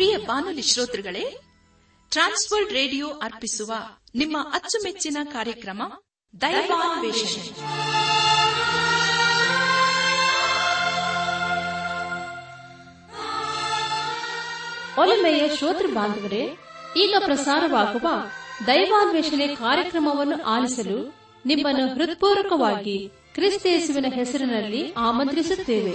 ಪ್ರಿಯ ಬಾನುಲಿ ಶ್ರೋತೃಗಳೇ, Trans World radio ಅರ್ಪಿಸುವ ನಿಮ್ಮ ಅಚ್ಚುಮೆಚ್ಚಿನ ಕಾರ್ಯಕ್ರಮ ದೈವಾನ್ವೇಷಣೆ. ಒಲಮೆಯ ಶ್ರೋತೃ ಬಾಂಧವರೇ, ಈಗ ಪ್ರಸಾರವಾಗುವ ದೈವಾನ್ವೇಷಣೆ ಕಾರ್ಯಕ್ರಮವನ್ನು ಆಲಿಸಲು ನಿಮ್ಮನ್ನು ಹೃತ್ಪೂರ್ವಕವಾಗಿ ಕ್ರಿಸ್ತೇಸುವಿನ ಹೆಸರಿನಲ್ಲಿ ಆಮಂತ್ರಿಸುತ್ತೇವೆ.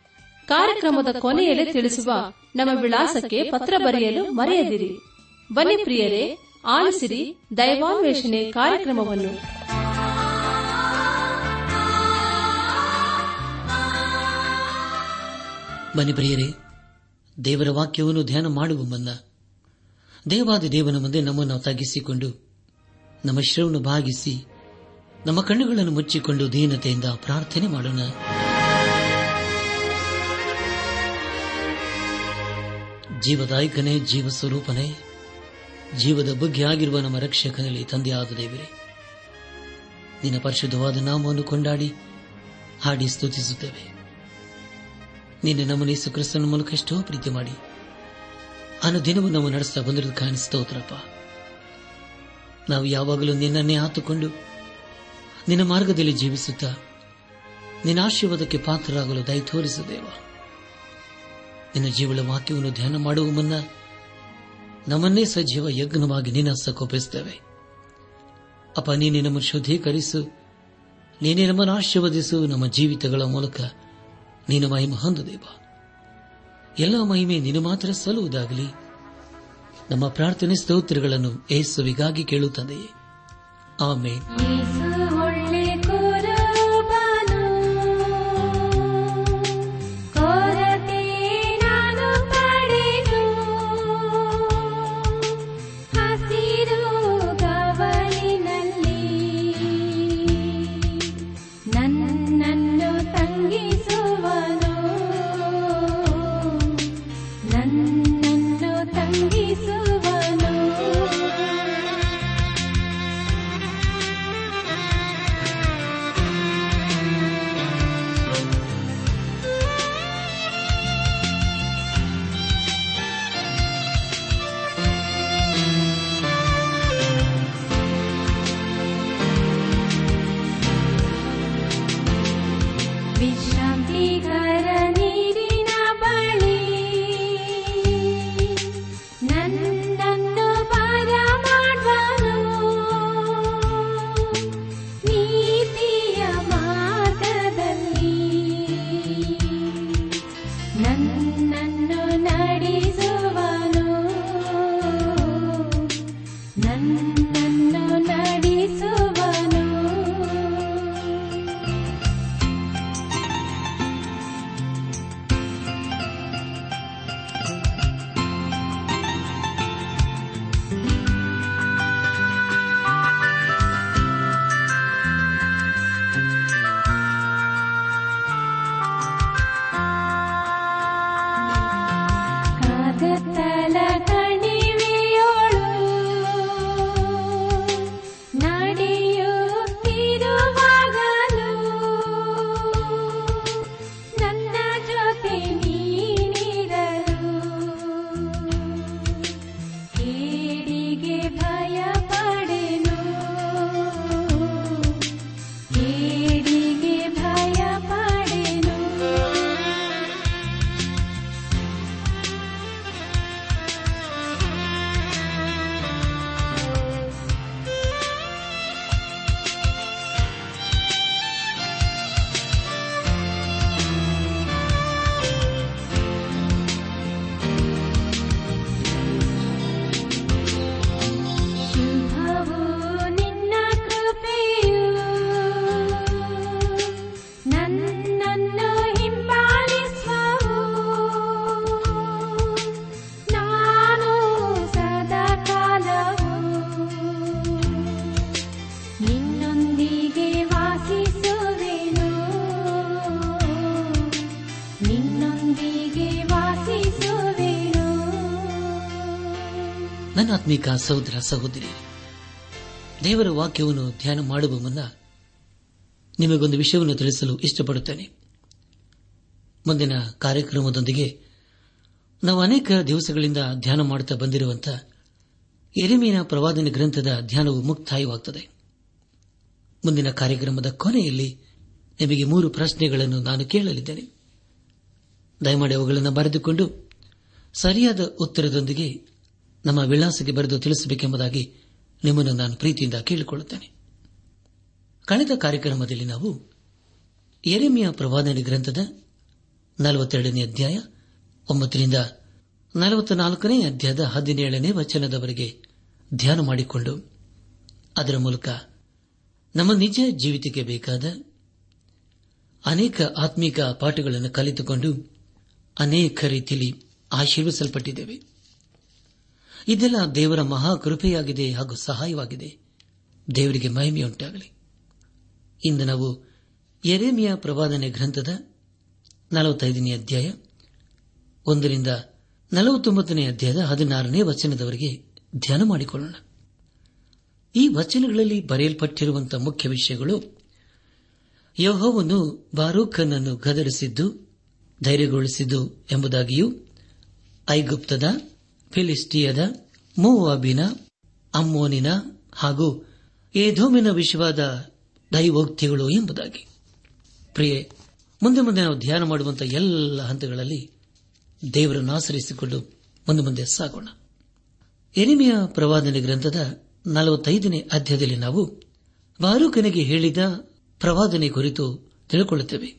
ಕಾರ್ಯಕ್ರಮದ ಕೊನೆಯಲ್ಲಿ ತಿಳಿಸುವ ನಮ್ಮ ವಿಳಾಸಕ್ಕೆ ಪತ್ರ ಬರೆಯಲು ಮರೆಯದಿರಿ. ಬನ್ನಿ ಪ್ರಿಯರೇ, ಆಲಿಸಿರಿ ದೈವಾನ್ವೇಷಣೆ ಕಾರ್ಯಕ್ರಮವನ್ನು. ಬನ್ನಿ ಪ್ರಿಯರೇ, ದೇವರ ವಾಕ್ಯವನ್ನು ಧ್ಯಾನ ಮಾಡುವ ಮುನ್ನ ದೇವಾದಿ ದೇವನ ಮುಂದೆ ನಮ್ಮನ್ನು ತಗ್ಗಿಸಿಕೊಂಡು, ನಮ್ಮ ಶಿರವನ್ನು ಭಾಗಿಸಿ, ನಮ್ಮ ಕಣ್ಣುಗಳನ್ನು ಮುಚ್ಚಿಕೊಂಡು ದೀನತೆಯಿಂದ ಪ್ರಾರ್ಥನೆ ಮಾಡೋಣ. ಜೀವದಾಯಕನೇ, ಜೀವ ಸ್ವರೂಪನೇ, ಜೀವದ ಬಗ್ಗೆ ಆಗಿರುವ ನಮ್ಮ ರಕ್ಷಕನಲ್ಲಿ ತಂದೆಯಾದ ದೇವರೇ, ನಿನ್ನ ಪರಿಶುದ್ಧವಾದ ನಾಮವನ್ನು ಕೊಂಡಾಡಿ ಹಾಡಿ ಸ್ತುತಿಸುತ್ತೇವೆ. ನಿನ್ನೆ ನಮ್ಮನ್ನು ಯೇಸು ಕ್ರಿಸ್ತನ ಮೂಲಕ ಎಷ್ಟೋ ಪ್ರೀತಿ ಮಾಡಿ ಅನು ದಿನವೂ ನಾವು ನಡೆಸ್ತಾ ಬಂದಿರೋದು ಕಾಣಿಸ್ತೋತ್ರಪ್ಪ. ನಾವು ಯಾವಾಗಲೂ ನಿನ್ನನ್ನೇ ಆತುಕೊಂಡು ನಿನ್ನ ಮಾರ್ಗದಲ್ಲಿ ಜೀವಿಸುತ್ತಾ ನಿನ್ನ ಆಶೀರ್ವಾದಕ್ಕೆ ಪಾತ್ರರಾಗಲು ದಯ ತೋರಿಸು ದೇವ. ನಿನ್ನ ಜೀವನ ವಾಕ್ಯವನ್ನು ಧ್ಯಾನ ಮಾಡುವ ಮುನ್ನ ನಮ್ಮನ್ನೇ ಸಜೀವ ಯಜ್ಞವಾಗಿ ನಿನ್ನ ಸಕೋಪಿಸುತ್ತೇವೆ ಅಪ್ಪ. ನೀನೇ ನಮ್ಮನ್ನು ಶುದ್ಧೀಕರಿಸು, ನೀನೇ ನಮ್ಮನ್ನು ಆಶೀರ್ವದಿಸು. ನಮ್ಮ ಜೀವಿತಗಳ ಮೂಲಕ ನೀನು ಮಹಿಮೆ ಹೊಂದು ದೇವ. ಎಲ್ಲ ಮಹಿಮೆ ನೀನು ಮಾತ್ರ ಸಲ್ಲುವುದಾಗಲಿ. ನಮ್ಮ ಪ್ರಾರ್ಥನೆ ಸ್ತೋತ್ರಗಳನ್ನು ಯೇಸುವಿಗಾಗಿ ಕೇಳುತ್ತದೆಯೇ? ಆಮೆನ್. ಆತ್ಮೀಕ ಸಹೋದರ ಸಹೋದರಿ, ದೇವರ ವಾಕ್ಯವನ್ನು ಧ್ಯಾನ ಮಾಡುವ ಮುನ್ನ ನಿಮಗೊಂದು ವಿಷಯವನ್ನು ತಿಳಿಸಲು ಇಷ್ಟಪಡುತ್ತೇನೆ. ಮುಂದಿನ ಕಾರ್ಯಕ್ರಮದೊಂದಿಗೆ ನಾವು ಅನೇಕ ದಿವಸಗಳಿಂದ ಧ್ಯಾನ ಮಾಡುತ್ತಾ ಬಂದಿರುವಂತಹ ಯೆರೆಮೀಯನ ಪ್ರವಾದನೆ ಗ್ರಂಥದ ಧ್ಯಾನವು ಮುಕ್ತಾಯವಾಗುತ್ತದೆ. ಮುಂದಿನ ಕಾರ್ಯಕ್ರಮದ ಕೊನೆಯಲ್ಲಿ ನಿಮಗೆ 3 ಪ್ರಶ್ನೆಗಳನ್ನು ನಾನು ಕೇಳಲಿದ್ದೇನೆ. ದಯಮಾಡಿ ಅವುಗಳನ್ನು ಬರೆದುಕೊಂಡು ಸರಿಯಾದ ಉತ್ತರದೊಂದಿಗೆ ನಮ್ಮ ವಿಳಾಸಕ್ಕೆ ಬರೆದು ತಿಳಿಸಬೇಕೆಂಬುದಾಗಿ ನಿಮ್ಮನ್ನು ನಾನು ಪ್ರೀತಿಯಿಂದ ಕೇಳಿಕೊಳ್ಳುತ್ತೇನೆ. ಕಳೆದ ಕಾರ್ಯಕ್ರಮದಲ್ಲಿ ನಾವು ಯೆರೆಮೀಯ ಪ್ರವಾದನೆ ಗ್ರಂಥದ 42ನೇ ಅಧ್ಯಾಯ 9 44ನೇ ಅಧ್ಯಾಯದ 17ನೇ ವಚನದವರೆಗೆ ಧ್ಯಾನ ಮಾಡಿಕೊಂಡು ಅದರ ಮೂಲಕ ನಮ್ಮ ನಿಜ ಜೀವಿತಕ್ಕೆ ಬೇಕಾದ ಅನೇಕ ಆತ್ಮೀಕ ಪಾಠಗಳನ್ನು ಕಲಿತುಕೊಂಡು ಅನೇಕ ರೀತಿಯಲ್ಲಿ ಆಶೀರ್ವಿಸಲ್ಪಟ್ಟಿದ್ದೇವೆ. ಇದೆಲ್ಲ ದೇವರ ಮಹಾಕೃಪೆಯಾಗಿದೆ ಹಾಗೂ ಸಹಾಯವಾಗಿದೆ. ದೇವರಿಗೆ ಮಹಿಮೆಯುಂಟಾಗಲಿ. ಇಂದು ನಾವು ಯೆರೆಮೀಯ ಪ್ರವಾದನೆ ಗ್ರಂಥದ 45ನೇ ಅಧ್ಯಾಯ 1 49ನೇ ಅಧ್ಯಾಯದ 16ನೇ ವಚನದವರೆಗೆ ಧ್ಯಾನ ಮಾಡಿಕೊಳ್ಳೋಣ. ಈ ವಚನಗಳಲ್ಲಿ ಬರೆಯಲ್ಪಟ್ಟಿರುವಂತಹ ಮುಖ್ಯ ವಿಷಯಗಳು: ಯೆಹೋವನು ಬಾರೂಕನನ್ನು ಗದರಿಸಿದ್ದು, ಧೈರ್ಯಗೊಳಿಸಿದ್ದು ಎಂಬುದಾಗಿಯೂ, ಐಗುಪ್ತದ, ಫಿಲಿಸ್ಟಿಯದ, ಮೋವಾಬಿನ, ಅಮ್ಮೋನಿನ ಹಾಗೂ ಏದೋಮಿನ ವಿಷವಾದ ದೈವೋಕ್ತಿಗಳು ಎಂಬುದಾಗಿ. ಪ್ರಿಯೆ, ಮುಂದೆ ಮುಂದೆ ನಾವು ಧ್ಯಾನ ಮಾಡುವಂತಹ ಎಲ್ಲ ಹಂತಗಳಲ್ಲಿ ದೇವರನ್ನು ಆಶ್ರಯಿಸಿಕೊಂಡು ಮುಂದೆ ಮುಂದೆ ಸಾಗೋಣ. ಯೆರೆಮೀಯ ಪ್ರವಾದನೆ ಗ್ರಂಥದ 45ನೇ ಅಧ್ಯಾಯದಲ್ಲಿ ನಾವು ಬಾರೂಕನಿಗೆ ಹೇಳಿದ ಪ್ರವಾದನೆ ಕುರಿತು ತಿಳಿದುಕೊಳ್ಳುತ್ತೇವೆ.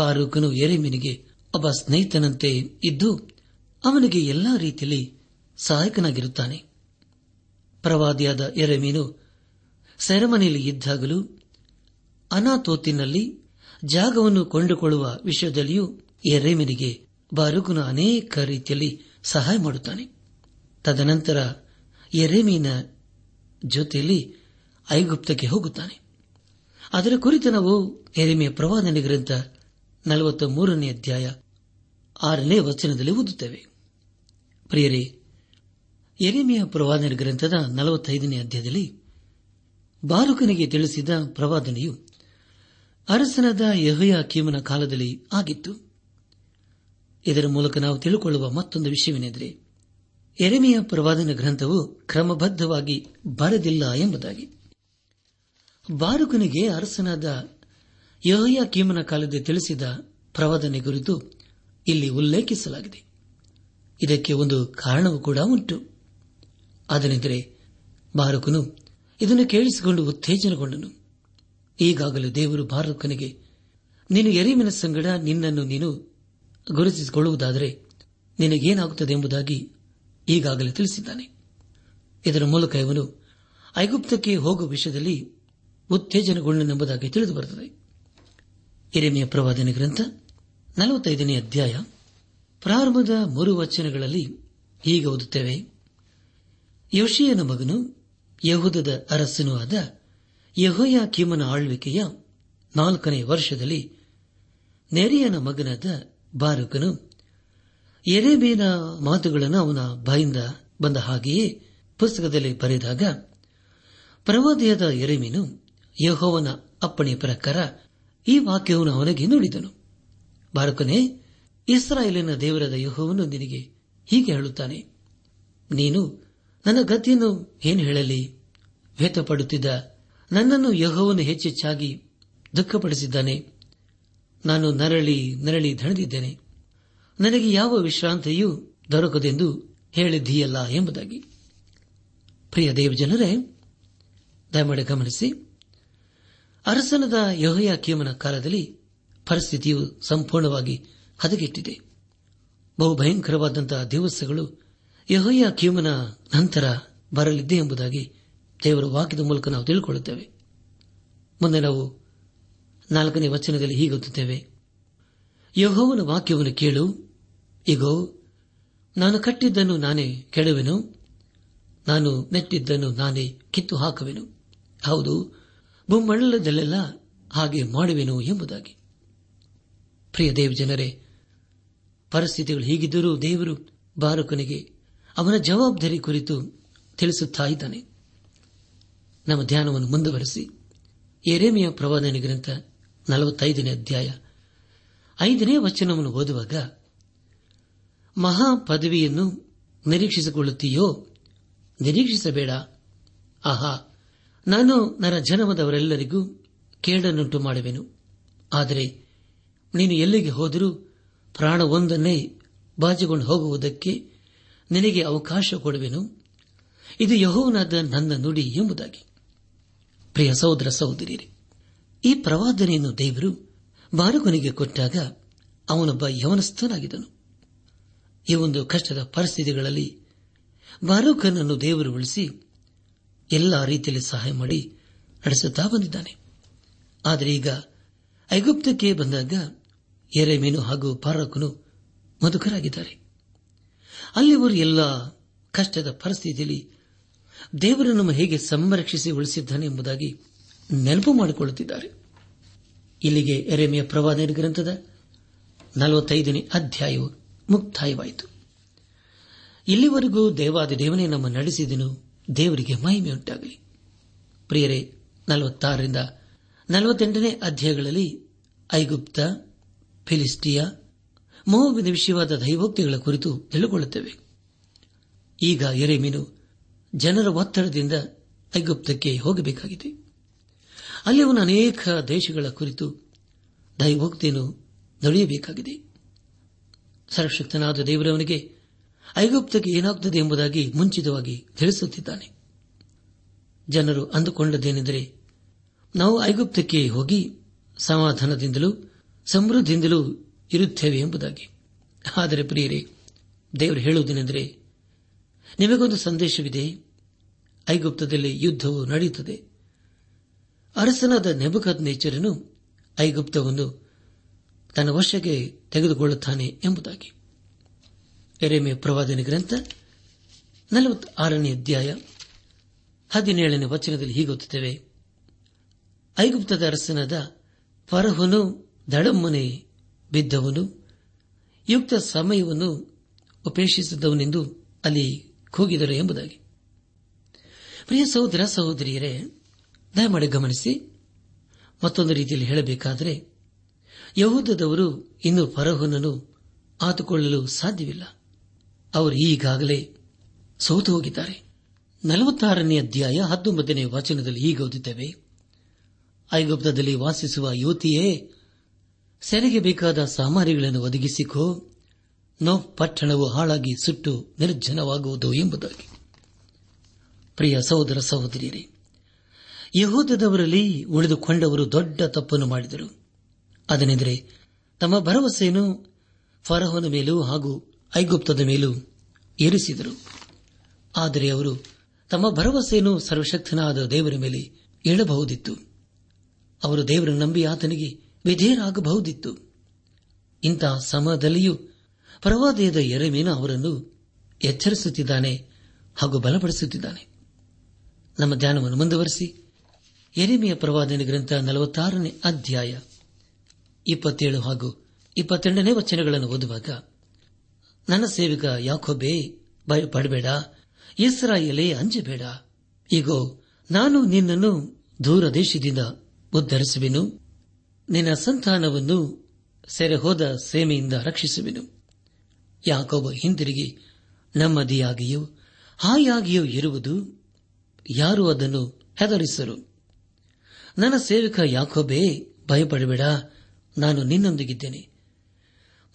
ಬಾರೂಕನು ಯೆರೆಮೀಯನಿಗೆ ಒಬ್ಬ ಸ್ನೇಹಿತನಂತೆ ಇದ್ದು ಅವನಿಗೆ ಎಲ್ಲಾ ರೀತಿಯಲ್ಲಿ ಸಹಾಯಕನಾಗಿರುತ್ತಾನೆ. ಪ್ರವಾದಿಯಾದ ಯೆರೆಮೀಯನು ಸೆರೆಮನೆಯಲ್ಲಿ ಇದ್ದಾಗಲೂ ಅನಾತೋತಿನಲ್ಲಿ ಜಾಗವನ್ನು ಕೊಂಡುಕೊಳ್ಳುವ ವಿಷಯದಲ್ಲಿಯೂ ಯೆರೆಮೀಯನಿಗೆ ಬಾರೂಕನು ಅನೇಕ ರೀತಿಯಲ್ಲಿ ಸಹಾಯ ಮಾಡುತ್ತಾನೆ. ತದನಂತರ ಯೆರೆಮೀಯನ ಜೊತೆಯಲ್ಲಿ ಐಗುಪ್ತಕ್ಕೆ ಹೋಗುತ್ತಾನೆ. ಅದರ ಕುರಿತು ನಾವು ಯೆರೆಮೀಯ ಪ್ರವಾದನೆ ಗ್ರಂಥ 43ನೇ ಅಧ್ಯಾಯ 6ನೇ ವಚನದಲ್ಲಿ ಓದುತ್ತೇವೆ. ಪ್ರಿಯರೇ, ಯೆರೆಮೀಯ ಪ್ರವಾದನೆ ಗ್ರಂಥದ 45ನೇ ಅಧ್ಯಾಯದಲ್ಲಿ ಬಾರೂಕನಿಗೆ ತಿಳಿಸಿದ ಪ್ರವಾದನೆಯು ಅರಸನಾದ ಯೆಹೋಯಾಕೀಮನ ಕಾಲದಲ್ಲಿ ಆಗಿತ್ತು. ಇದರ ಮೂಲಕ ನಾವು ತಿಳಿದುಕೊಳ್ಳುವ ಮತ್ತೊಂದು ವಿಷಯವೇನೆಂದರೆ ಯೆರೆಮೀಯ ಪ್ರವಾದನೆ ಗ್ರಂಥವು ಕ್ರಮಬದ್ಧವಾಗಿ ಬರೆದಿಲ್ಲ ಎಂಬುದಾಗಿ. ಬಾರೂಕನಿಗೆ ಅರಸನಾದ ಯೆಹೋಯಾಕೀಮನ ಕಾಲದಲ್ಲಿ ತಿಳಿಸಿದ ಪ್ರವಾದನೆ ಕುರಿತು ಇಲ್ಲಿ ಉಲ್ಲೇಖಿಸಲಾಗಿದೆ. ಇದಕ್ಕೆ ಒಂದು ಕಾರಣವೂ ಕೂಡ ಉಂಟು. ಅದನೆಂದರೆ ಬಾರೂಕನು ಇದನ್ನು ಕೇಳಿಸಿಕೊಂಡು ಉತ್ತೇಜನಗೊಂಡನು. ಈಗಾಗಲೇ ದೇವರು ಬಾರೂಕನಿಗೆ, ನೀನು ಯೆರೆಮೀಯನ ಸಂಗಡ ನಿನ್ನನ್ನು ನೀನು ಗುರುತಿಸಿಕೊಳ್ಳುವುದಾದರೆ ನಿನಗೇನಾಗುತ್ತದೆ ಎಂಬುದಾಗಿ ಈಗಾಗಲೇ ತಿಳಿಸಿದ್ದಾನೆ. ಇದರ ಮೂಲಕ ಇವನು ಐಗುಪ್ತಕ್ಕೆ ಹೋಗುವ ವಿಷಯದಲ್ಲಿ ಉತ್ತೇಜನಗೊಂಡನೆಂಬುದಾಗಿ ತಿಳಿದು ಬರುತ್ತದೆ. ಯೆರೆಮೀಯ ಪ್ರವಾದನೆ ಗ್ರಂಥ 45ನೇ ಅಧ್ಯಾಯ ಪ್ರಾರಂಭದ 3 ವಚನಗಳಲ್ಲಿ ಹೀಗೆ ಓದುತ್ತೇವೆ: ಯೋಷೀಯನ ಮಗನು, ಯೆಹೂದದ ಅರಸನೂ ಆದ ಯೆಹೋಯಾಕೀಮನ ಆಳ್ವಿಕೆಯ 4ನೇ ವರ್ಷದಲ್ಲಿ ನೆರಿಯನ ಮಗನಾದ ಬಾರೂಕನು ಯೆರೆಮೀಯನ ಮಾತುಗಳನ್ನು ಅವನ ಬಾಯಿಂದ ಬಂದ ಹಾಗೆಯೇ ಪುಸ್ತಕದಲ್ಲಿ ಬರೆದಾಗ, ಪ್ರವಾದಿಯಾದ ಯೆರೆಮೀಯನು ಯೆಹೋವನ ಅಪ್ಪಣೆಯ ಪ್ರಕಾರ ಈ ವಾಕ್ಯವನ್ನು ಅವನಿಗೆ ನುಡಿದನು. ಬಾರೂಕನೇ, ಇಸ್ರಾಯೇಲಿನ ದೇವರಾದ ಯೆಹೋವನು ನಿನಗೆ ಹೀಗೆ ಹೇಳುತ್ತಾನೆ, ನೀನು ನನ್ನ ಗತಿಯನ್ನು ಏನು ಹೇಳಲಿ? ವ್ಯಥಪಡುತ್ತಿದ್ದ ನನ್ನನ್ನು ಯೆಹೋವನು ಹೆಚ್ಚೆಚ್ಚಾಗಿ ದುಃಖಪಡಿಸಿದ್ದಾನೆ. ನಾನು ನರಳಿ ನರಳಿ ದಣಿದಿದ್ದೇನೆ. ನನಗೆ ಯಾವ ವಿಶ್ರಾಂತಿಯೂ ದೊರಕದೆಂದು ಹೇಳಿದ್ದೀಯಲ್ಲ ಎಂಬುದಾಗಿ. ಪ್ರಿಯ ದೇವಜನರೇ, ದಯಮಾಡಿ ಗಮನಿಸಿ, ಅರಸನದ ಯೆಹೋಯಾಕೀಮನ ಕಾಲದಲ್ಲಿ ಪರಿಸ್ಥಿತಿಯು ಸಂಪೂರ್ಣವಾಗಿ ಹದಗೆಟ್ಟಿದೆ. ಬಹುಭಯಂಕರವಾದಂತಹ ದಿವಸಗಳು ಯೆಹೋಯಾಕೀಮನ ನಂತರ ಬರಲಿದೆ ಎಂಬುದಾಗಿ ದೇವರ ವಾಕ್ಯದ ಮೂಲಕ ನಾವು ತಿಳಿದುಕೊಳ್ಳುತ್ತೇವೆ. ಮುಂದೆ ನಾವು 4ನೇ ವಚನದಲ್ಲಿ ಹೀಗೆ ಓದುತ್ತೇವೆ: ಯೆಹೋವನ ವಾಕ್ಯವನ್ನು ಕೇಳು, ಇಗೋ, ನಾನು ಕಟ್ಟಿದ್ದನ್ನು ನಾನೇ ಕೆಡವೆನು, ನಾನು ನೆಟ್ಟಿದ್ದನ್ನು ನಾನೇ ಕಿತ್ತು ಹಾಕುವೆನು, ಹೌದು, ಭೂಮಂಡಲದಲ್ಲೆಲ್ಲ ಹಾಗೆ ಮಾಡುವೆನು ಎಂಬುದಾಗಿ. ಪ್ರಿಯ ದೇವಜನರೇ, ಪರಿಸ್ಥಿತಿಗಳು ಹೀಗಿದ್ದರೂ ದೇವರು ಬಾರೂಕನಿಗೆ ಅವನ ಜವಾಬ್ದಾರಿ ಕುರಿತು ತಿಳಿಸುತ್ತಾ ಇದ್ದಾನೆ. ನಮ್ಮ ಧ್ಯಾನವನ್ನು ಮುಂದುವರೆಸಿ ಯೆರೆಮೀಯ ಪ್ರವಾದನೆ ಗ್ರಂಥ 45ನೇ ಅಧ್ಯಾಯ 5ನೇ ವಚನವನ್ನು ಓದುವಾಗ, ಮಹಾ ಪದವಿಯನ್ನು ನಿರೀಕ್ಷಿಸಿಕೊಳ್ಳುತ್ತೀಯೋ, ನಿರೀಕ್ಷಿಸಬೇಡ. ಆಹಾ, ನಾನು ನನ್ನ ಜನಮದವರೆಲ್ಲರಿಗೂ ಕೇಡನ್ನುಂಟು ಮಾಡುವೆನು. ಆದರೆ ನೀನು ಎಲ್ಲಿಗೆ ಹೋದರೂ ಪ್ರಾಣವೊಂದನ್ನೇ ಬಾಜಿಕೊಂಡು ಹೋಗುವುದಕ್ಕೆ ನಿನಗೆ ಅವಕಾಶ ಕೊಡುವೆನು. ಇದು ಯೆಹೋವನಾದ ನನ್ನ ನುಡಿ ಎಂಬುದಾಗಿ. ಪ್ರಿಯ ಸಹೋದರ ಸಹೋದರಿಯರೇ, ಈ ಪ್ರವಾದನೆಯನ್ನು ದೇವರು ಬಾರಕನಿಗೆ ಕೊಟ್ಟಾಗ ಅವನೊಬ್ಬ ಯವನಸ್ಥನಾಗಿದ್ದನು. ಈ ಒಂದು ಕಷ್ಟದ ಪರಿಸ್ಥಿತಿಗಳಲ್ಲಿ ಬಾರಕನನ್ನು ದೇವರು ಉಳಿಸಿ ಎಲ್ಲ ರೀತಿಯಲ್ಲಿ ಸಹಾಯ ಮಾಡಿ ನಡೆಸುತ್ತಾ ಬಂದಿದ್ದಾನೆ. ಆದರೆ ಈಗ ಐಗುಪ್ತಕ್ಕೆ ಬಂದಾಗ ಯೆರೆಮೀಯನು ಹಾಗೂ ಬಾರಕನು ಮಧುಕರಾಗಿದ್ದಾರೆ. ಅಲ್ಲಿ ಅವರು ಎಲ್ಲ ಕಷ್ಟದ ಪರಿಸ್ಥಿತಿಯಲ್ಲಿ ದೇವರನ್ನು ಹೇಗೆ ಸಂರಕ್ಷಿಸಿ ಉಳಿಸಿದ್ದಾನೆ ಎಂಬುದಾಗಿ ನೆನಪು ಮಾಡಿಕೊಳ್ಳುತ್ತಿದ್ದಾರೆ. ಇಲ್ಲಿಗೆ ಯೆರೆಮೀಯ ಪ್ರವಾದನೆ ಗ್ರಂಥದ 45ನೇ ಅಧ್ಯಾಯವು ಮುಕ್ತಾಯವಾಯಿತು. ಇಲ್ಲಿವರೆಗೂ ದೇವಾದಿದೇವನೇ ನಮ್ಮ ನಡೆಸಿದನು. ದೇವರಿಗೆ ಮಹಿಮೆಯುಂಟಾಗಲಿ. ಪ್ರಿಯರೇ, 46ರಿಂದ 48ನೇ ಅಧ್ಯಾಯಗಳಲ್ಲಿ ಐಗುಪ್ತ, ಫಿಲಿಸ್ಟಿಯಾ, ಮೋವಾಬಿನ ವಿಷಯವಾದ ದೈವೋಕ್ತಿಗಳ ಕುರಿತು ತಿಳಿದುಕೊಳ್ಳುತ್ತೇವೆ. ಈಗ ಯೆರೆಮೀಯನು ಜನರ ಒತ್ತಡದಿಂದ ಐಗುಪ್ತಕ್ಕೆ ಹೋಗಬೇಕಾಗಿದೆ. ಅಲ್ಲಿ ಅವನು ಅನೇಕ ದೇಶಗಳ ಕುರಿತು ದೈವೋಕ್ತಿಯನ್ನು ನಡೆಯಬೇಕಾಗಿದೆ. ಸರ್ವಶಕ್ತನಾದ ದೇವರವನಿಗೆ ಐಗುಪ್ತಕ್ಕೆ ಏನಾಗುತ್ತದೆ ಎಂಬುದಾಗಿ ಮುಂಚಿತವಾಗಿ ತಿಳಿಸುತ್ತಿದ್ದಾನೆ. ಜನರು ಅಂದುಕೊಂಡದ್ದೇನೆಂದರೆ, ನಾವು ಐಗುಪ್ತಕ್ಕೆ ಹೋಗಿ ಸಮಾಧಾನದಿಂದಲೂ ಸಮೃದ್ಧಿಯಿಂದಲೂ ಇರುತ್ತೇವೆ ಎಂಬುದಾಗಿ. ಆದರೆ ಪ್ರಿಯರೇ, ದೇವರು ಹೇಳುವುದೇನೆಂದರೆ, ನಿಮಗೊಂದು ಸಂದೇಶವಿದೆ. ಐಗುಪ್ತದಲ್ಲಿ ಯುದ್ಧವು ನಡೆಯುತ್ತದೆ. ಅರಸನಾದ ನೆಬೂಕದ್ನೆಚ್ಚರನು ಐಗುಪ್ತವನ್ನು ತನ್ನ ವಶಕ್ಕೆ ತೆಗೆದುಕೊಳ್ಳುತ್ತಾನೆ ಎಂಬುದಾಗಿ. ಯೆರೆಮೀಯ ಪ್ರವಾದನೆ ಗ್ರಂಥ 46ನೇ ಅಧ್ಯಾಯ 17ನೇ ವಚನದಲ್ಲಿ ಹೀಗೊತ್ತೇವೆ: ಐಗುಪ್ತದ ಅರಸನಾದ ಫರೋಹನು ದಡಮ್ಮನೆ ಬಿದ್ದವನು, ಯುಕ್ತ ಸಮಯವನ್ನು ಉಪೇಕ್ಷಿಸಿದವನೆಂದು ಅಲ್ಲಿ ಕೂಗಿದರು ಎಂಬುದಾಗಿ. ಪ್ರಿಯ ಸಹೋದರ ಸಹೋದರಿಯರೇ, ದಯಮಾಡಿ ಗಮನಿಸಿ. ಮತ್ತೊಂದು ರೀತಿಯಲ್ಲಿ ಹೇಳಬೇಕಾದರೆ, ಯಹೂದದವರು ಇನ್ನೂ ಫರೋಹನನ್ನು ಆತುಕೊಳ್ಳಲು ಸಾಧ್ಯವಿಲ್ಲ. ಅವರು ಈಗಾಗಲೇ ಸೋತು ಹೋಗಿದ್ದಾರೆ. 46ನೇ ಅಧ್ಯಾಯ 19ನೇ ವಚನದಲ್ಲಿ ಈಗ ಓದುತ್ತೇವೆ: ಐಗುಪ್ತದಲ್ಲಿ ವಾಸಿಸುವ ಯುವತಿಯೇ, ಸೆರೆಗೆ ಬೇಕಾದ ಸಾಮಗ್ರಿಗಳನ್ನು ಒದಗಿಸಿಕೋ, ನೋ ಪಟ್ಟಣವು ಹಾಳಾಗಿ ಸುಟ್ಟು ನಿರ್ಜನವಾಗುವುದು ಎಂಬುದಾಗಿ. ಪ್ರಿಯ ಸಹೋದರ ಸಹೋದರಿಯರೇ, ಯಹೂದದವರಲ್ಲಿ ಉಳಿದುಕೊಂಡವರು ದೊಡ್ಡ ತಪ್ಪನ್ನು ಮಾಡಿದರು. ಅದನೆಂದರೆ, ತಮ್ಮ ಭರವಸೆಯನ್ನು ಫರೋಹನ ಮೇಲೂ ಹಾಗೂ ಐಗುಪ್ತದ ಮೇಲೂ ಏರಿಸಿದರು. ಆದರೆ ಅವರು ತಮ್ಮ ಭರವಸೆಯನ್ನು ಸರ್ವಶಕ್ತನಾದ ದೇವರ ಮೇಲೆ ಇಡಬಹುದಿತ್ತು. ಅವರು ದೇವರನ್ನು ನಂಬಿ ಆತನಿಗೆ ವಿಧೇಯರಾಗಬಹುದಿತ್ತು. ಇಂತಹ ಸಮಯದಲ್ಲಿಯೂ ಪ್ರವಾದಿಯಾದ ಯೆರೆಮೀಯ ಅವರನ್ನು ಎಚ್ಚರಿಸುತ್ತಿದ್ದಾನೆ ಹಾಗೂ ಬಲಪಡಿಸುತ್ತಿದ್ದಾನೆ. ನಮ್ಮ ಧ್ಯಾನವನ್ನು ಮುಂದುವರೆಸಿ ಯೆರೆಮೀಯ ಪ್ರವಾದನೆ ಗ್ರಂಥ 46ನೇ ಅಧ್ಯಾಯ 27 ಹಾಗೂ 22ನೇ ವಚನಗಳನ್ನು ಓದುವಾಗ, ನನ್ನ ಸೇವಕ ಯಾಕೋಬೇ, ಭಯಪಡಬೇಡ. ಇಸ್ರಾಯೇಲೇ, ಅಂಜಬೇಡ. ಇಗೋ, ನಾನು ನಿನ್ನನ್ನು ದೂರ ದೇಶದಿಂದ ಉದ್ಧರಿಸುವೆನು. ನಿನ್ನ ಸಂತಾನವನ್ನು ಸೆರೆ ಹೋದ ಸೇಮೆಯಿಂದ ರಕ್ಷಿಸುವೆನು. ಯಾಕೋಬ ಹಿಂದಿರುಗಿ ನೆಮ್ಮದಿಯಾಗಿಯೂ ಹಾಯಾಗಿಯೂ ಇರುವುದು, ಯಾರು ಅದನ್ನು ಹೆದರಿಸರು. ನನ್ನ ಸೇವಕ ಯಾಕೋಬೇ, ಭಯಪಡಬೇಡ. ನಾನು ನಿನ್ನೊಂದಿಗಿದ್ದೇನೆ.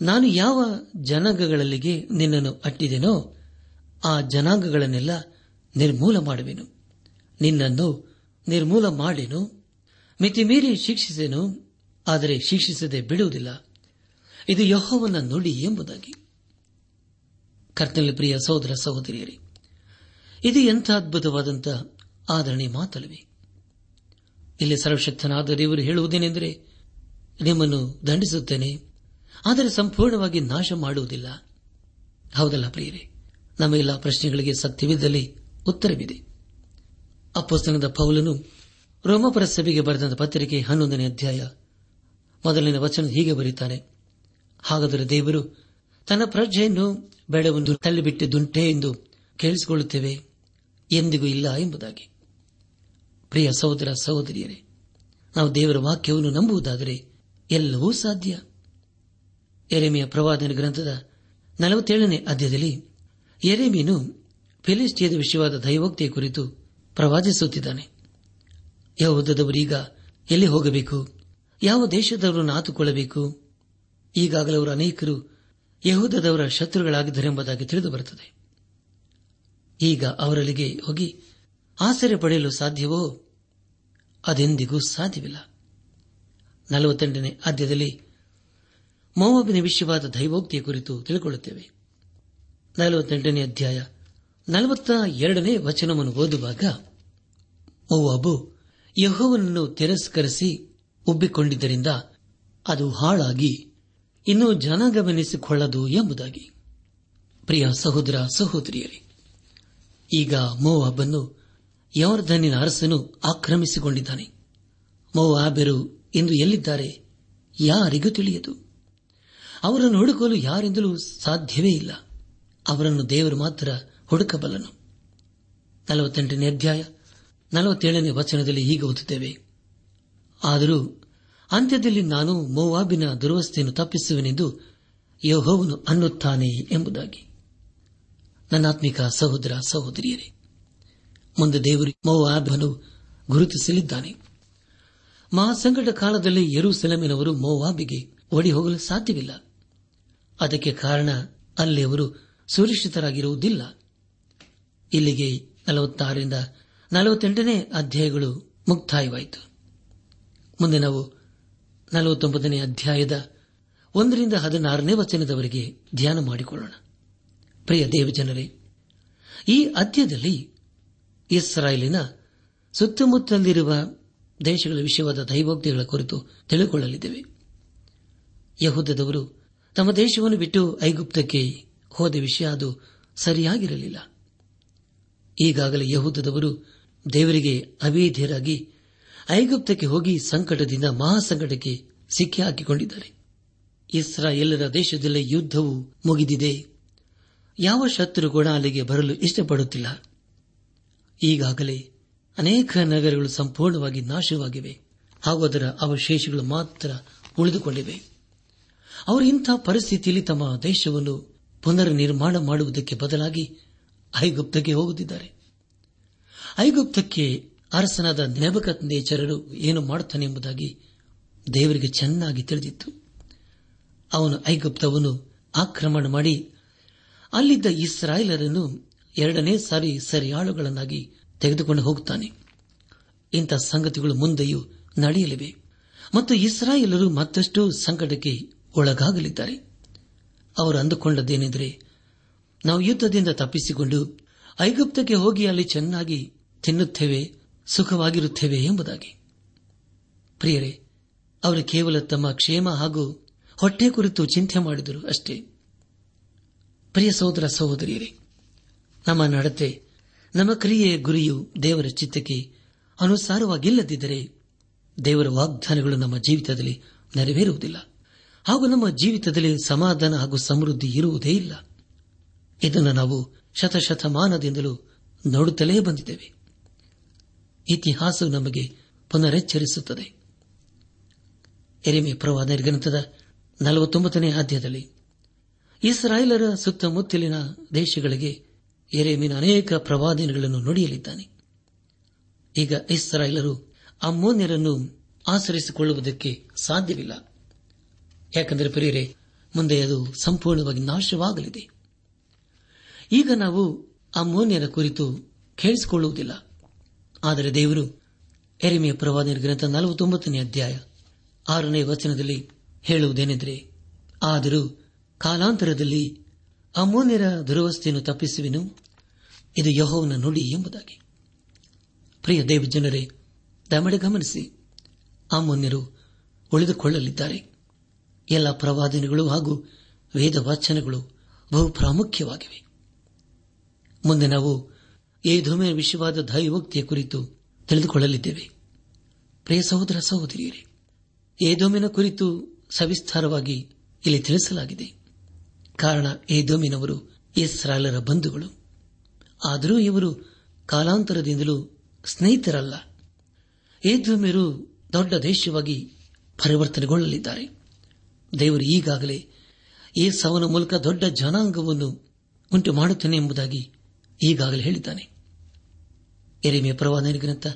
ನಾನು ಯಾವ ಜನಾಂಗಗಳಲ್ಲಿಗೆ ನಿನ್ನನ್ನು ಅಟ್ಟಿದೆನೋ ಆ ಜನಾಂಗಗಳನ್ನೆಲ್ಲ ನಿರ್ಮೂಲ ಮಾಡುವೆನು. ನಿನ್ನನ್ನು ನಿರ್ಮೂಲ ಮಾಡೆನು, ಮಿತಿಮೀರಿ ಶಿಕ್ಷಿಸೆನು, ಆದರೆ ಶಿಕ್ಷಿಸದೆ ಬಿಡುವುದಿಲ್ಲ. ಇದು ಯೆಹೋವನ ನುಡಿ ಎಂಬುದಾಗಿ. ಕರ್ತನಲ್ಲಿ ಪ್ರಿಯ ಸಹೋದರ ಸಹೋದರಿಯರೇ, ಇದು ಎಂಥ ಅದ್ಭುತವಾದಂತಹ ಆದರಣೆ ಮಾತಲ್ಲವೇ? ಇಲ್ಲಿ ಸರ್ವಶಕ್ತನಾದ ದೇವರು ಹೇಳುವುದೇನೆಂದರೆ, ನಿಮ್ಮನ್ನು ದಂಡಿಸುತ್ತೇನೆ, ಆದರೆ ಸಂಪೂರ್ಣವಾಗಿ ನಾಶ ಮಾಡುವುದಿಲ್ಲ. ಹೌದಲ್ಲ ಪ್ರಿಯರೇ? ನಮ್ಮ ಎಲ್ಲ ಪ್ರಶ್ನೆಗಳಿಗೆ ಸತ್ಯವಿದ್ದಲ್ಲಿ ಉತ್ತರವಿದೆ. ಅಪೊಸ್ತಲನಾದ ಪೌಲನು ರೋಮಾಪುರ ಸಭೆಗೆ ಬರೆದ ಪತ್ರಿಕೆ 11ನೇ ಅಧ್ಯಾಯ 1ನೇ ವಚನ ಹೀಗೆ ಬರೆಯುತ್ತಾನೆ: ಹಾಗಾದರೆ ದೇವರು ತನ್ನ ಪ್ರಜ್ಞೆಯನ್ನು ಬೇಡವೆಂದು ತಳ್ಳಿಬಿಟ್ಟಿದ್ದುಂಟೆ ಎಂದು ಕೇಳಿಸಿಕೊಳ್ಳುತ್ತೇವೆ, ಎಂದಿಗೂ ಇಲ್ಲ ಎಂಬುದಾಗಿ. ಪ್ರಿಯ ಸಹೋದರ ಸಹೋದರಿಯರೇ, ನಾವು ದೇವರ ವಾಕ್ಯವನ್ನು ನಂಬುವುದಾದರೆ ಎಲ್ಲವೂ ಸಾಧ್ಯ. ಯೆರೆಮೀಯ ಪ್ರವಾದನ ಗ್ರಂಥದ 47ನೇ ಅಧ್ಯಾಯದಲ್ಲಿ ಯೆರೆಮೀಯನು ಫಿಲಿಷ್ಟಿಯದ ವಿಷಯವಾದ ದೈವೋಕ್ತಿಯ ಕುರಿತು ಪ್ರವಾದಿಸುತ್ತಿದ್ದಾನೆ. ಯೆಹೂದದವರೀಗ ಎಲ್ಲಿ ಹೋಗಬೇಕು, ಯಾವ ದೇಶದವರನ್ನು ಆತುಕೊಳ್ಳಬೇಕು? ಈಗಾಗಲೇ ಅವರು ಅನೇಕರು ಯೆಹೂದದವರ ಶತ್ರುಗಳಾಗಿದ್ದರೆಂಬುದಾಗಿ ತಿಳಿದು ಬರುತ್ತದೆ. ಈಗ ಅವರಲ್ಲಿಗೆ ಹೋಗಿ ಆಸರೆ ಪಡೆಯಲು ಸಾಧ್ಯವೋ? ಅದೆಂದಿಗೂ ಸಾಧ್ಯವಿಲ್ಲ. 48ನೇ ಅಧ್ಯಾಯದಲ್ಲಿ ಮೋವಾಬಿನ ವಿಷಯವಾದ ದೈವೋಕ್ತಿಯ ಕುರಿತು ತಿಳಿದುಕೊಳ್ಳುತ್ತೇವೆ. 48ನೇ ಅಧ್ಯಾಯ 42ನೇ ವಚನವನ್ನು ಓದುವಾಗ, ಮೋವಾಬು ಯೆಹೋವನನ್ನು ತಿರಸ್ಕರಿಸಿ ಉಬ್ಬಿಕೊಂಡಿದ್ದರಿಂದ ಅದು ಹಾಳಾಗಿ ಇನ್ನೂ ಜನಾಂಗವೆನಿಸಿಕೊಳ್ಳದು ಎಂಬುದಾಗಿ. ಪ್ರಿಯ ಸಹೋದರ ಸಹೋದರಿಯರೇ, ಈಗ ಮೋವಾಬನ್ನು ಯೊರ್ದನಿನ ಅರಸನು ಆಕ್ರಮಿಸಿಕೊಂಡಿದ್ದಾನೆ. ಮೋವಾಬರು ಇಂದು ಎಲ್ಲಿದ್ದಾರೆ ಯಾರಿಗೂ ತಿಳಿಯದು. ಅವರನ್ನು ಹುಡುಕಲು ಯಾರಿಂದಲೂ ಸಾಧ್ಯವೇ ಇಲ್ಲ. ಅವರನ್ನು ದೇವರು ಮಾತ್ರ ಹುಡುಕಬಲ್ಲನು. 48ನೇ ಅಧ್ಯಾಯ 47ನೇ ವಚನದಲ್ಲಿ ಹೀಗೆ ಓದುತ್ತೇವೆ, ಆದರೂ ಅಂತ್ಯದಲ್ಲಿ ನಾನು ಮೋವಾಬಿನ ದುರವಸ್ಥೆಯನ್ನು ತಪ್ಪಿಸುವೆನೆಂದು ಯೆಹೋವನು ಅನ್ನುತ್ತಾನೆ ಎಂಬುದಾಗಿ. ನನ್ನಾತ್ಮಿಕ ಸಹೋದರ ಸಹೋದರಿಯರೇ, ಮುಂದೆ ದೇವರು ಮೋವಾಬನು ಗುರುತಿಸಲಿದ್ದಾನೆ. ಮಹಾಸಂಕಟ ಕಾಲದಲ್ಲಿ ಯೆರೂಸಲೇಮಿನವರು ಮೋವಾಬಿಗೆ ಓಡಿ ಹೋಗಲು ಸಾಧ್ಯವಿಲ್ಲ. ಅದಕ್ಕೆ ಕಾರಣ ಅಲ್ಲಿ ಅವರು ಸುರಕ್ಷಿತರಾಗಿರುವುದಿಲ್ಲ. ಇಲ್ಲಿಗೆ 46ರಿಂದ 48ನೇ ಅಧ್ಯಾಯಗಳು ಮುಕ್ತಾಯವಾಯಿತು. ಮುಂದೆ ನಾವು 49ನೇ ಅಧ್ಯಾಯದ 1ರಿಂದ 16ನೇ ವಚನದವರೆಗೆ ಧ್ಯಾನ ಮಾಡಿಕೊಳ್ಳೋಣ. ಪ್ರಿಯ ದೇವಜನರೇ, ಈ ಅಧ್ಯಾಯದಲ್ಲಿ ಇಸ್ರಾಯೇಲಿನ ಸುತ್ತಮುತ್ತಲಿರುವ ದೇಶಗಳ ವಿಷಯವಾದ ದೈವೋಕ್ತಿಗಳ ಕುರಿತು ತಿಳಿದುಕೊಳ್ಳಲಿದ್ದೇವೆ. ಯೆಹೂದದವರು ತಮ್ಮ ದೇಶವನ್ನು ಬಿಟ್ಟು ಐಗುಪ್ತಕ್ಕೆ ಹೋದ ವಿಷಯ ಅದು ಸರಿಯಾಗಿರಲಿಲ್ಲ. ಈಗಾಗಲೇ ಯೆಹೂದದವರು ದೇವರಿಗೆ ಅವಿಧೇಯರಾಗಿ ಐಗುಪ್ತಕ್ಕೆ ಹೋಗಿ ಸಂಕಟದಿಂದ ಮಹಾಸಂಕಟಕ್ಕೆ ಸಿಕ್ಕಿ ಹಾಕಿಕೊಂಡಿದ್ದಾರೆ. ಇಸ್ರಾಯೇಲರ ದೇಶದಲ್ಲಿ ಯುದ್ಧವು ಮುಗಿದಿದೆ. ಯಾವ ಶತ್ರು ಕೂಡ ಅಲ್ಲಿಗೆ ಬರಲು ಇಷ್ಟಪಡುತ್ತಿಲ್ಲ. ಈಗಾಗಲೇ ಅನೇಕ ನಗರಗಳು ಸಂಪೂರ್ಣವಾಗಿ ನಾಶವಾಗಿವೆ ಹಾಗೂ ಅದರ ಅವಶೇಷಗಳು ಮಾತ್ರ ಉಳಿದುಕೊಂಡಿವೆ. ಅವರು ಇಂಥ ಪರಿಸ್ಥಿತಿಯಲ್ಲಿ ತಮ್ಮ ದೇಶವನ್ನು ಪುನರ್ ನಿರ್ಮಾಣ ಮಾಡುವುದಕ್ಕೆ ಬದಲಾಗಿ ಐಗುಪ್ತಕ್ಕೆ ಹೋಗುತ್ತಿದ್ದಾರೆ. ಐಗುಪ್ತಕ್ಕೆ ಅರಸನಾದ ನೆಬೂಕದ್ನೆಚ್ಚರನು ಏನು ಮಾಡುತ್ತಾನೆ ಎಂಬುದಾಗಿ ದೇವರಿಗೆ ಚೆನ್ನಾಗಿ ತಿಳಿದಿತ್ತು. ಅವನು ಐಗುಪ್ತವನ್ನು ಆಕ್ರಮಣ ಮಾಡಿ ಅಲ್ಲಿದ್ದ ಇಸ್ರಾಯೇಲರನ್ನು 2ನೇ ಸಾರಿ ಸೆರೆಯಾಳುಗಳನ್ನಾಗಿ ತೆಗೆದುಕೊಂಡು ಹೋಗುತ್ತಾನೆ. ಇಂಥ ಸಂಗತಿಗಳು ಮುಂದೆಯೂ ನಡೆಯಲಿವೆ ಮತ್ತು ಇಸ್ರಾಯೇಲರು ಮತ್ತಷ್ಟು ಸಂಕಟಕ್ಕೆ ಒಳಗಾಗಲಿದ್ದಾರೆ. ಅವರು ಅಂದುಕೊಂಡದ್ದೇನೆಂದರೆ, ನಾವು ಯುದ್ಧದಿಂದ ತಪ್ಪಿಸಿಕೊಂಡು ಐಗುಪ್ತಕ್ಕೆ ಹೋಗಿ ಅಲ್ಲಿ ಚೆನ್ನಾಗಿ ತಿನ್ನುತ್ತೇವೆ, ಸುಖವಾಗಿರುತ್ತೇವೆ ಎಂಬುದಾಗಿ. ಪ್ರಿಯರೇ, ಅವರು ಕೇವಲ ತಮ್ಮ ಕ್ಷೇಮ ಹಾಗೂ ಹೊಟ್ಟೆ ಕುರಿತು ಚಿಂತೆ ಮಾಡಿದರು ಅಷ್ಟೇ. ಪ್ರಿಯ ಸಹೋದರ ಸಹೋದರಿಯರೇ, ನಮ್ಮ ನಡತೆ, ನಮ್ಮ ಕ್ರಿಯೆಯ ಗುರಿಯು ದೇವರ ಚಿತ್ತಕ್ಕೆ ಅನುಸಾರವಾಗಿಲ್ಲದಿದ್ದರೆ ದೇವರ ವಾಗ್ದಾನಗಳು ನಮ್ಮ ಜೀವಿತದಲ್ಲಿ ನೆರವೇರುವುದಿಲ್ಲ ಹಾಗೂ ನಮ್ಮ ಜೀವಿತದಲ್ಲಿ ಸಮಾಧಾನ ಹಾಗೂ ಸಮೃದ್ಧಿ ಇರುವುದೇ ಇಲ್ಲ. ಇದನ್ನು ನಾವು ಶತಶತಮಾನದಿಂದಲೂ ನೋಡುತ್ತಲೇ ಬಂದಿದ್ದೇವೆ. ಇತಿಹಾಸವು ನಮಗೆ ಪುನರೆಚ್ಚರಿಸುತ್ತದೆ. ಯೆರೆಮೀಯ ಪ್ರವಾದನ ಗ್ರಂಥದ 49ನೇ ಅಧ್ಯಾಯದಲ್ಲಿ ಇಸ್ರಾಯೇಲರ ಸುತ್ತಮುತ್ತಲಿನ ದೇಶಗಳಿಗೆ ಯೆರೆಮೀಯನ ಅನೇಕ ಪ್ರವಾದನೆಗಳನ್ನು ನುಡಿಯಲಿದ್ದಾನೆ. ಈಗ ಇಸ್ರಾಯೇಲರು ಅಮ್ಮೋನ್ಯರನ್ನು ಆಶ್ರಯಿಸಿಕೊಳ್ಳುವುದಕ್ಕೆ ಸಾಧ್ಯವಿಲ್ಲ. ಯಾಕೆಂದರೆ ಪ್ರಿಯರೇ, ಮುಂದೆ ಅದು ಸಂಪೂರ್ಣವಾಗಿ ನಾಶವಾಗಲಿದೆ. ಈಗ ನಾವು ಅಮ್ಮೋನ್ಯರ ಕುರಿತು ಕೇಳಿಸಿಕೊಳ್ಳುವುದಿಲ್ಲ. ಆದರೆ ದೇವರು ಯೆರೆಮೀಯ ಪ್ರವಾದನ ಗ್ರಂಥ 49ನೇ ಅಧ್ಯಾಯ 6ನೇ ವಚನದಲ್ಲಿ ಹೇಳುವುದೇನೆಂದರೆ, ಆದರೂ ಕಾಲಾಂತರದಲ್ಲಿ ಅಮ್ಮೋನ್ಯರ ದುರವಸ್ಥೆಯನ್ನು ತಪ್ಪಿಸುವೆನು, ಇದು ಯೆಹೋವನ ನುಡಿ ಎಂಬುದಾಗಿ. ಪ್ರಿಯ ದೇವಜನರೇ, ದಯಮಾಡಿ ಗಮನಿಸಿ, ಅಮ್ಮೋನ್ಯರು ಉಳಿದುಕೊಳ್ಳಲಿದ್ದಾರೆ. ಎಲ್ಲ ಪ್ರವಾದನೆಗಳು ಹಾಗೂ ವೇದ ವಾಚನಗಳು ಬಹು ಪ್ರಾಮುಖ್ಯವಾಗಿವೆ. ಮುಂದೆ ನಾವು ಏದೋಮಿನ ವಿಷಯವಾದ ದೈವೋಕ್ತಿಯ ಕುರಿತು ತಿಳಿದುಕೊಳ್ಳಲಿದ್ದೇವೆ. ಪ್ರಿಯ ಸಹೋದರ ಸಹೋದರಿಯರೇ, ಏದೋಮಿನ ಕುರಿತು ಸವಿಸ್ತಾರವಾಗಿ ಇಲ್ಲಿ ತಿಳಿಸಲಾಗಿದೆ. ಕಾರಣ, ಏದೋಮಿನವರು ಇಸ್ರಾಯೇಲರ ಬಂಧುಗಳು. ಆದರೂ ಇವರು ಕಾಲಾಂತರದಿಂದಲೂ ಸ್ನೇಹಿತರಲ್ಲ. ಏದೋಮ್ಯರು ದೊಡ್ಡ ದೇಶವಾಗಿ ಪರಿವರ್ತನೆಗೊಳ್ಳಲಿದ್ದಾರೆ. ದೇವರು ಈಗಾಗಲೇ ಏಸವನ ಮೂಲಕ ದೊಡ್ಡ ಜನಾಂಗವನ್ನು ಉಂಟು ಮಾಡುತ್ತಾನೆ ಎಂಬುದಾಗಿ ಈಗಾಗಲೇ ಹೇಳಿದ್ದಾನೆ. ಯೆರೆಮೀಯ ಪ್ರವಾದನ ಗ್ರಂಥ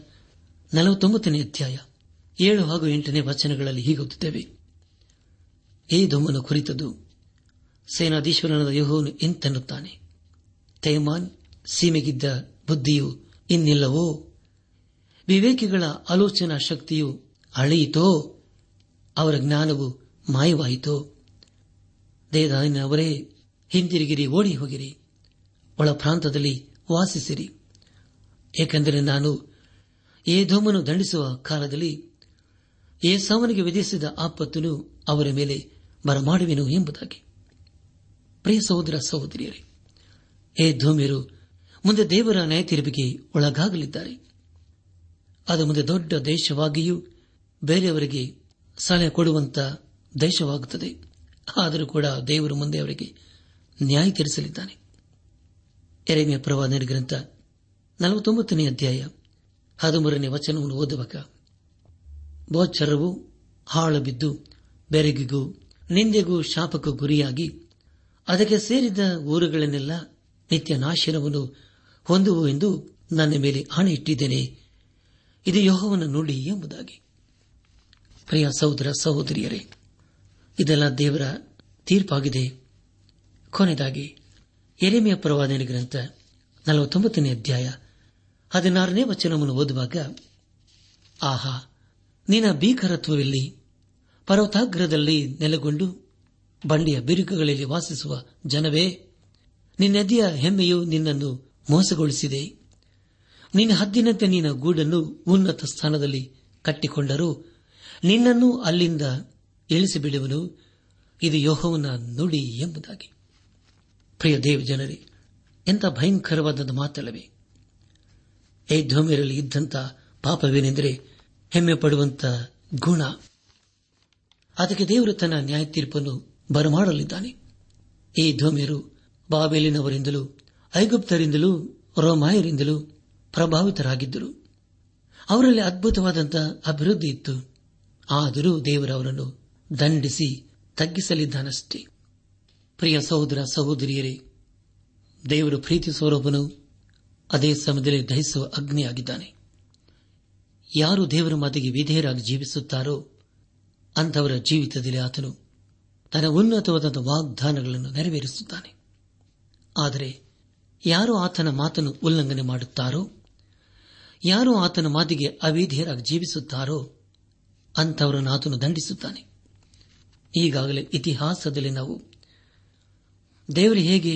49ನೇ ಅಧ್ಯಾಯ 7 ಹಾಗೂ 8ನೇ ವಚನಗಳಲ್ಲಿ ಹೀಗೆ ಓದುತ್ತೇವೆ: ಏದೋಮನ ಕುರಿತದ್ದು ಸೇನಾಧೀಶ್ವರನಾದ ಯೆಹೋವನು ಇಂತೆನ್ನುತ್ತಾನೆ, ತೇಮಾನ್ ಸೀಮೆಗಿದ್ದ ಬುದ್ಧಿಯು ಇನ್ನಿಲ್ಲವೋ? ವಿವೇಕಿಗಳ ಆಲೋಚನಾ ಶಕ್ತಿಯು ಅಳಿಯಿತೋ? ಅವರ ಜ್ಞಾನವು ಮಾಯವಾಯಿತೋ? ದೇದಾನಿನವರೇ, ಹಿಂದಿರುಗಿರಿ, ಓಡಿ ಹೋಗಿರಿ, ಒಳ ಪ್ರಾಂತದಲ್ಲಿ ವಾಸಿಸಿರಿ. ಏಕೆಂದರೆ ನಾನು ಏದೋಮನ್ನು ದಂಡಿಸುವ ಕಾಲದಲ್ಲಿ ಏಸಾವನಿಗೆ ವಿಧಿಸಿದ ಆಪತ್ತನ್ನು ಅವರ ಮೇಲೆ ಬರಮಾಡುವೆನು ಎಂಬುದಾಗಿ. ಪ್ರಿಯ ಸಹೋದರ ಸಹೋದರಿಯರೇ, ಏದೋಮ್ಯರು ಮುಂದೆ ದೇವರ ನ್ಯಾಯತೀರ್ಪಿಗೆ ಒಳಗಾಗಲಿದ್ದಾರೆ. ಅದು ಮುಂದೆ ದೊಡ್ಡ ದೇಶವಾಗಿಯೂ ಬೇರೆಯವರಿಗೆ ಸಲಹೆ ಕೊಡುವಂತ ದೇಶವಾಗುತ್ತದೆ. ಆದರೂ ಕೂಡ ದೇವರು ಮುಂದೆ ಅವರಿಗೆ ನ್ಯಾಯ ತೀರಿಸಲಿದ್ದಾನೆ. ಯೆರೆಮೀಯ ಪ್ರವಾದನ ಗ್ರಂಥ 49ನೇ ಅಧ್ಯಾಯ 13ನೇ ವಚನವನ್ನು ಓದುವಾಗ, ಬೋಚರವು ಹಾಳುಬಿದ್ದು ಬೆರಗಿಗೂ ನಿಂದೆಗೂ ಶಾಪಕ್ಕೂ ಗುರಿಯಾಗಿ ಅದಕ್ಕೆ ಸೇರಿದ ಊರುಗಳನ್ನೆಲ್ಲ ನಿತ್ಯ ನಾಶನವನ್ನು ಹೊಂದುವು ಎಂದು ನನ್ನ ಮೇಲೆ ಆಣೆ ಇಟ್ಟಿದ್ದೇನೆ, ಇದು ಯೆಹೋವನ ನುಡಿ ಎಂಬುದಾಗಿ. ಪ್ರಿಯ ಸಹೋದರ ಸಹೋದರಿಯರೇ, ಇದೆಲ್ಲ ದೇವರ ತೀರ್ಪಾಗಿದೆ. ಕೊನೆಯದಾಗಿ ಯೆರೆಮೀಯ ಪ್ರವಾದನ ಗ್ರಂಥ 49ನೇ ಅಧ್ಯಾಯ 16ನೇ ವಚನವನ್ನು ಓದುವಾಗ, ಆಹಾ, ನಿನ್ನ ಭೀಕರತ್ವದಲ್ಲಿ ಪರ್ವತಾಗ್ರದಲ್ಲಿ ನೆಲೆಗೊಂಡು ಬಂಡೆಯ ಬಿರುಕುಗಳಲ್ಲಿ ವಾಸಿಸುವ ಜನವೇ, ನಿನ್ನದಿಯ ಹೆಮ್ಮೆಯು ನಿನ್ನನ್ನು ಮೋಸಗೊಳಿಸಿದೆ. ನಿನ್ನ ಹದ್ದಿನಂತೆ ನಿನ್ನ ಗೂಡನ್ನು ಉನ್ನತ ಸ್ಥಾನದಲ್ಲಿ ಕಟ್ಟಿಕೊಂಡರೂ ನಿನ್ನನ್ನು ಅಲ್ಲಿಂದ ಇಳಿಸಿಬಿಡುವನು, ಇದು ಯೆಹೋವನ ನುಡಿ ಎಂಬುದಾಗಿ. ಪ್ರಿಯ ದೇವ ಜನರೇ, ಎಂಥ ಭಯಂಕರವಾದ ಮಾತಲ್ಲವೇ? ಏದೋಮ್ಯರಲ್ಲಿ ಇದ್ದಂಥ ಪಾಪವೇನೆಂದರೆ ಹೆಮ್ಮೆ ಪಡುವಂಥ ಗುಣ. ಅದಕ್ಕೆ ದೇವರು ತನ್ನ ನ್ಯಾಯ ತೀರ್ಪನ್ನು ಬರಮಾಡಲಿದ್ದಾನೆ. ಏದೋಮ್ಯರು ಬಾಬೆಲಿನವರಿಂದಲೂ ಐಗುಪ್ತರಿಂದಲೂ ರೋಮಾಯರಿಂದಲೂ ಪ್ರಭಾವಿತರಾಗಿದ್ದರು. ಅವರಲ್ಲಿ ಅದ್ಭುತವಾದಂತಹ ಅಭಿವೃದ್ಧಿ ಇತ್ತು. ಆದರೂ ದೇವರು ಅವರನ್ನು ದಂಡಿಸಿ ತಗ್ಗಿಸಲಿದ್ದಾನಷ್ಟೇ. ಪ್ರಿಯ ಸಹೋದರ ಸಹೋದರಿಯರೇ, ದೇವರು ಪ್ರೀತಿಸುವರೊಬ್ಬನು ಅದೇ ಸಮಯದಲ್ಲಿ ದಹಿಸುವ ಅಗ್ನಿಯಾಗಿದ್ದಾನೆ. ಯಾರು ದೇವರ ಮಾತಿಗೆ ವಿಧೇಯರಾಗಿ ಜೀವಿಸುತ್ತಾರೋ ಅಂಥವರ ಜೀವಿತದಲ್ಲಿ ಆತನು ತನ್ನ ಉನ್ನತವಾದ ವಾಗ್ದಾನಗಳನ್ನು ನೆರವೇರಿಸುತ್ತಾನೆ. ಆದರೆ ಯಾರು ಆತನ ಮಾತನ್ನು ಉಲ್ಲಂಘನೆ ಮಾಡುತ್ತಾರೋ, ಯಾರು ಆತನ ಮಾತಿಗೆ ಅವಿಧೇಯರಾಗಿ ಜೀವಿಸುತ್ತಾರೋ ಅಂಥವರನ್ನು ಆತನು ದಂಡಿಸುತ್ತಾನೆ. ಈಗಾಗಲೇ ಇತಿಹಾಸದಲ್ಲಿ ನಾವು ದೇವರು ಹೇಗೆ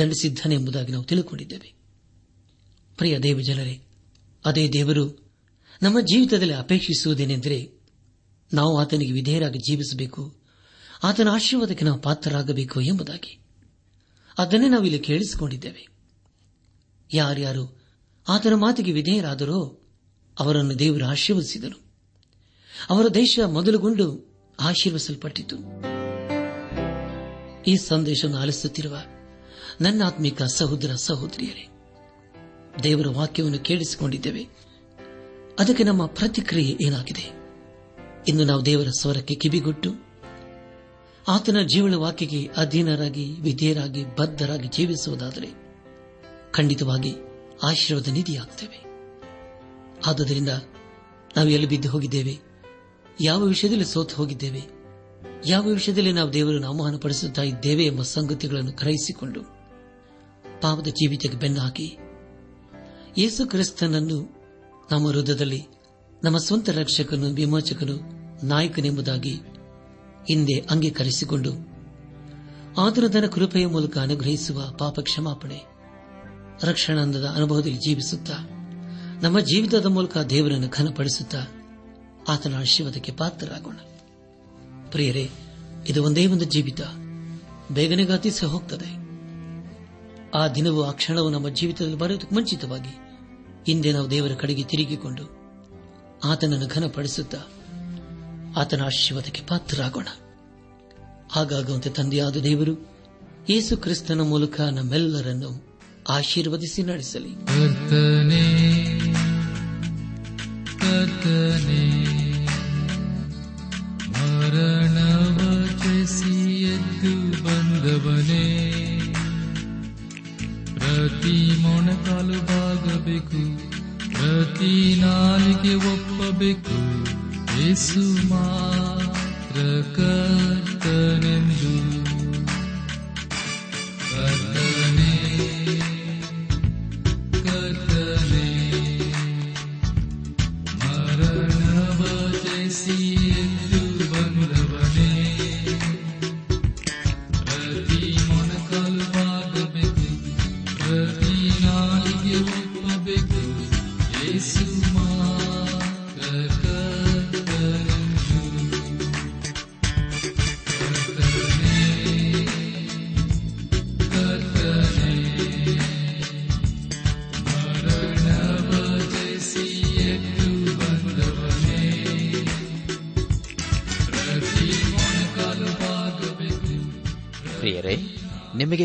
ದಂಡಿಸಿದ್ದಾನೆ ಎಂಬುದಾಗಿ ನಾವು ತಿಳಿದುಕೊಂಡಿದ್ದೇವೆ. ಪ್ರಿಯ ದೇವ ಜನರೇ, ಅದೇ ದೇವರು ನಮ್ಮ ಜೀವಿತದಲ್ಲಿ ಅಪೇಕ್ಷಿಸುವುದೇನೆಂದರೆ ನಾವು ಆತನಿಗೆ ವಿಧೇಯರಾಗಿ ಜೀವಿಸಬೇಕು, ಆತನ ಆಶೀರ್ವಾದಕ್ಕೆ ನಾವು ಪಾತ್ರರಾಗಬೇಕು ಎಂಬುದಾಗಿ. ಅದನ್ನೇ ನಾವು ಇಲ್ಲಿ ಕೇಳಿಸಿಕೊಂಡಿದ್ದೇವೆ. ಯಾರ್ಯಾರು ಆತನ ಮಾತಿಗೆ ವಿಧೇಯರಾದರೋ ಅವರನ್ನು ದೇವರು ಆಶೀರ್ವದಿಸಿದರು. ಅವರ ದೇಶ ಮೊದಲುಗೊಂಡು ಆಶೀರ್ವಸಲ್ಪಟ್ಟಿತು. ಈ ಸಂದೇಶವನ್ನು ಆಲಿಸುತ್ತಿರುವ ನನ್ನ ಆತ್ಮಿಕ ಸಹೋದರ ಸಹೋದರಿಯರೇ, ದೇವರ ವಾಕ್ಯವನ್ನು ಕೇಳಿಸಿಕೊಂಡಿದ್ದೇವೆ. ಅದಕ್ಕೆ ನಮ್ಮ ಪ್ರತಿಕ್ರಿಯೆ ಏನಾಗಿದೆ? ಇನ್ನು ನಾವು ದೇವರ ಸ್ವರಕ್ಕೆ ಕಿವಿಗೊಟ್ಟು ಆತನ ಜೀವನ ವಾಕ್ಯಕ್ಕೆ ಅಧೀನರಾಗಿ ವಿಧೇಯರಾಗಿ ಬದ್ಧರಾಗಿ ಜೀವಿಸುವುದಾದರೆ ಖಂಡಿತವಾಗಿ ಆಶೀರ್ವಾದ ನಿಧಿಯಾಗುತ್ತೇವೆ. ಆದ್ದರಿಂದ ನಾವು ಎಲ್ಲಿ ಬಿದ್ದು ಹೋಗಿದ್ದೇವೆ, ಯಾವ ವಿಷಯದಲ್ಲಿ ಸೋತು ಹೋಗಿದ್ದೇವೆ, ಯಾವ ವಿಷಯದಲ್ಲಿ ನಾವು ದೇವರನ್ನು ಅವಮಾನಪಡಿಸುತ್ತಾ ಇದ್ದೇವೆ ಎಂಬ ಸಂಗತಿಗಳನ್ನು ಗ್ರಹಿಸಿಕೊಂಡು ಪಾಪದ ಜೀವಿತಕ್ಕೆ ಬೆನ್ನು ಹಾಕಿ ಯೇಸು ಕ್ರಿಸ್ತನನ್ನು ನಮ್ಮ ಹೃದಯದಲ್ಲಿ ನಮ್ಮ ಸ್ವಂತ ರಕ್ಷಕನು, ವಿಮೋಚಕನು, ನಾಯಕನೆಂಬುದಾಗಿ ಹಿಂದೆ ಅಂಗೀಕರಿಸಿಕೊಂಡು ಆತನ ತನ್ನ ಕೃಪೆಯ ಮೂಲಕ ಅನುಗ್ರಹಿಸುವ ಪಾಪ ಕ್ಷಮಾಪಣೆ ರಕ್ಷಣಾನಂದದ ಅನುಭವದಲ್ಲಿ ಜೀವಿಸುತ್ತಾ ನಮ್ಮ ಜೀವಿತದ ಮೂಲಕ ದೇವರನ್ನು ಘನಪಡಿಸುತ್ತಾ ಆತನ ಆಶೀರ್ವಾದಕ್ಕೆ ಪಾತ್ರರಾಗೋಣ. ಪ್ರಿಯರೇ, ಇದು ಒಂದೇ ಒಂದು ಜೀವಿತ, ಬೇಗನೆ ಗತಿಸಿ ಹೋಗ್ತದೆ. ಆ ದಿನವೂ ಆ ಕ್ಷಣವು ನಮ್ಮ ಜೀವಿತದಲ್ಲಿ ಬರೋದಕ್ಕೆ ಮುಂಚಿತವಾಗಿ ಹಿಂದೆ ನಾವು ದೇವರ ಕಡೆಗೆ ತಿರುಗಿಕೊಂಡು ಆತನನ್ನು ಘನಪಡಿಸುತ್ತಾ ಆತನ ಆಶೀರ್ವಾದಕ್ಕೆ ಪಾತ್ರರಾಗೋಣ. ಹಾಗಾಗುವಂತೆ ತಂದೆಯಾದ ದೇವರು ಯೇಸು ಕ್ರಿಸ್ತನ ಮೂಲಕ ನಮ್ಮೆಲ್ಲರನ್ನು ಆಶೀರ್ವದಿಸಿ ನಡೆಸಲಿ. ಮರಣವ ಜಯಿಸಿ ಎದ್ದು ಬಂದವನೇ, ಪ್ರತಿ ಮೊಣಕಾಲು ಬಾಗಬೇಕು, ಪ್ರತಿ ನಾಲಿಗೆ ಒಪ್ಪಬೇಕು, ಯೇಸು ಮಾತ್ರ ಕರ್ತನೆಂದು. ಪ್ರಿಯರೇ, ನಿಮಗೆ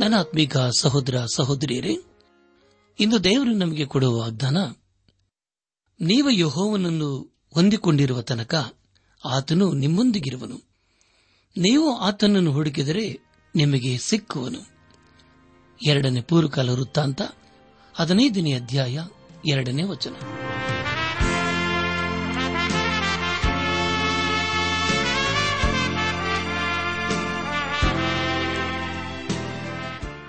ನನ್ನ ಆತ್ಮೀಕ ಸಹೋದರ ಸಹೋದರಿಯರೇ, ಇಂದು ದೇವರು ನಮಗೆ ಕೊಡುವ ವಾಗ್ದಾನ, ನೀವು ಯೆಹೋವನನ್ನು ಹೊಂದಿಕೊಂಡಿರುವ ತನಕ ಆತನು ನಿಮ್ಮೊಂದಿಗಿರುವನು, ನೀವು ಆತನನ್ನು ಹುಡುಕಿದರೆ ನಿಮಗೆ ಸಿಕ್ಕುವನು. 2ನೇ ಪೂರ್ವಕಾಲ ವೃತ್ತಾಂತ 15ನೇ ಅಧ್ಯಾಯ 2ನೇ ವಚನ.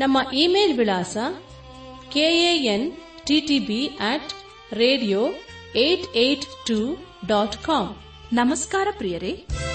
ನಮ್ಮ ಇಮೇಲ್ ವಿಳಾಸ kanttb@radio882.com. ನಮಸ್ಕಾರ ಪ್ರಿಯರೇ.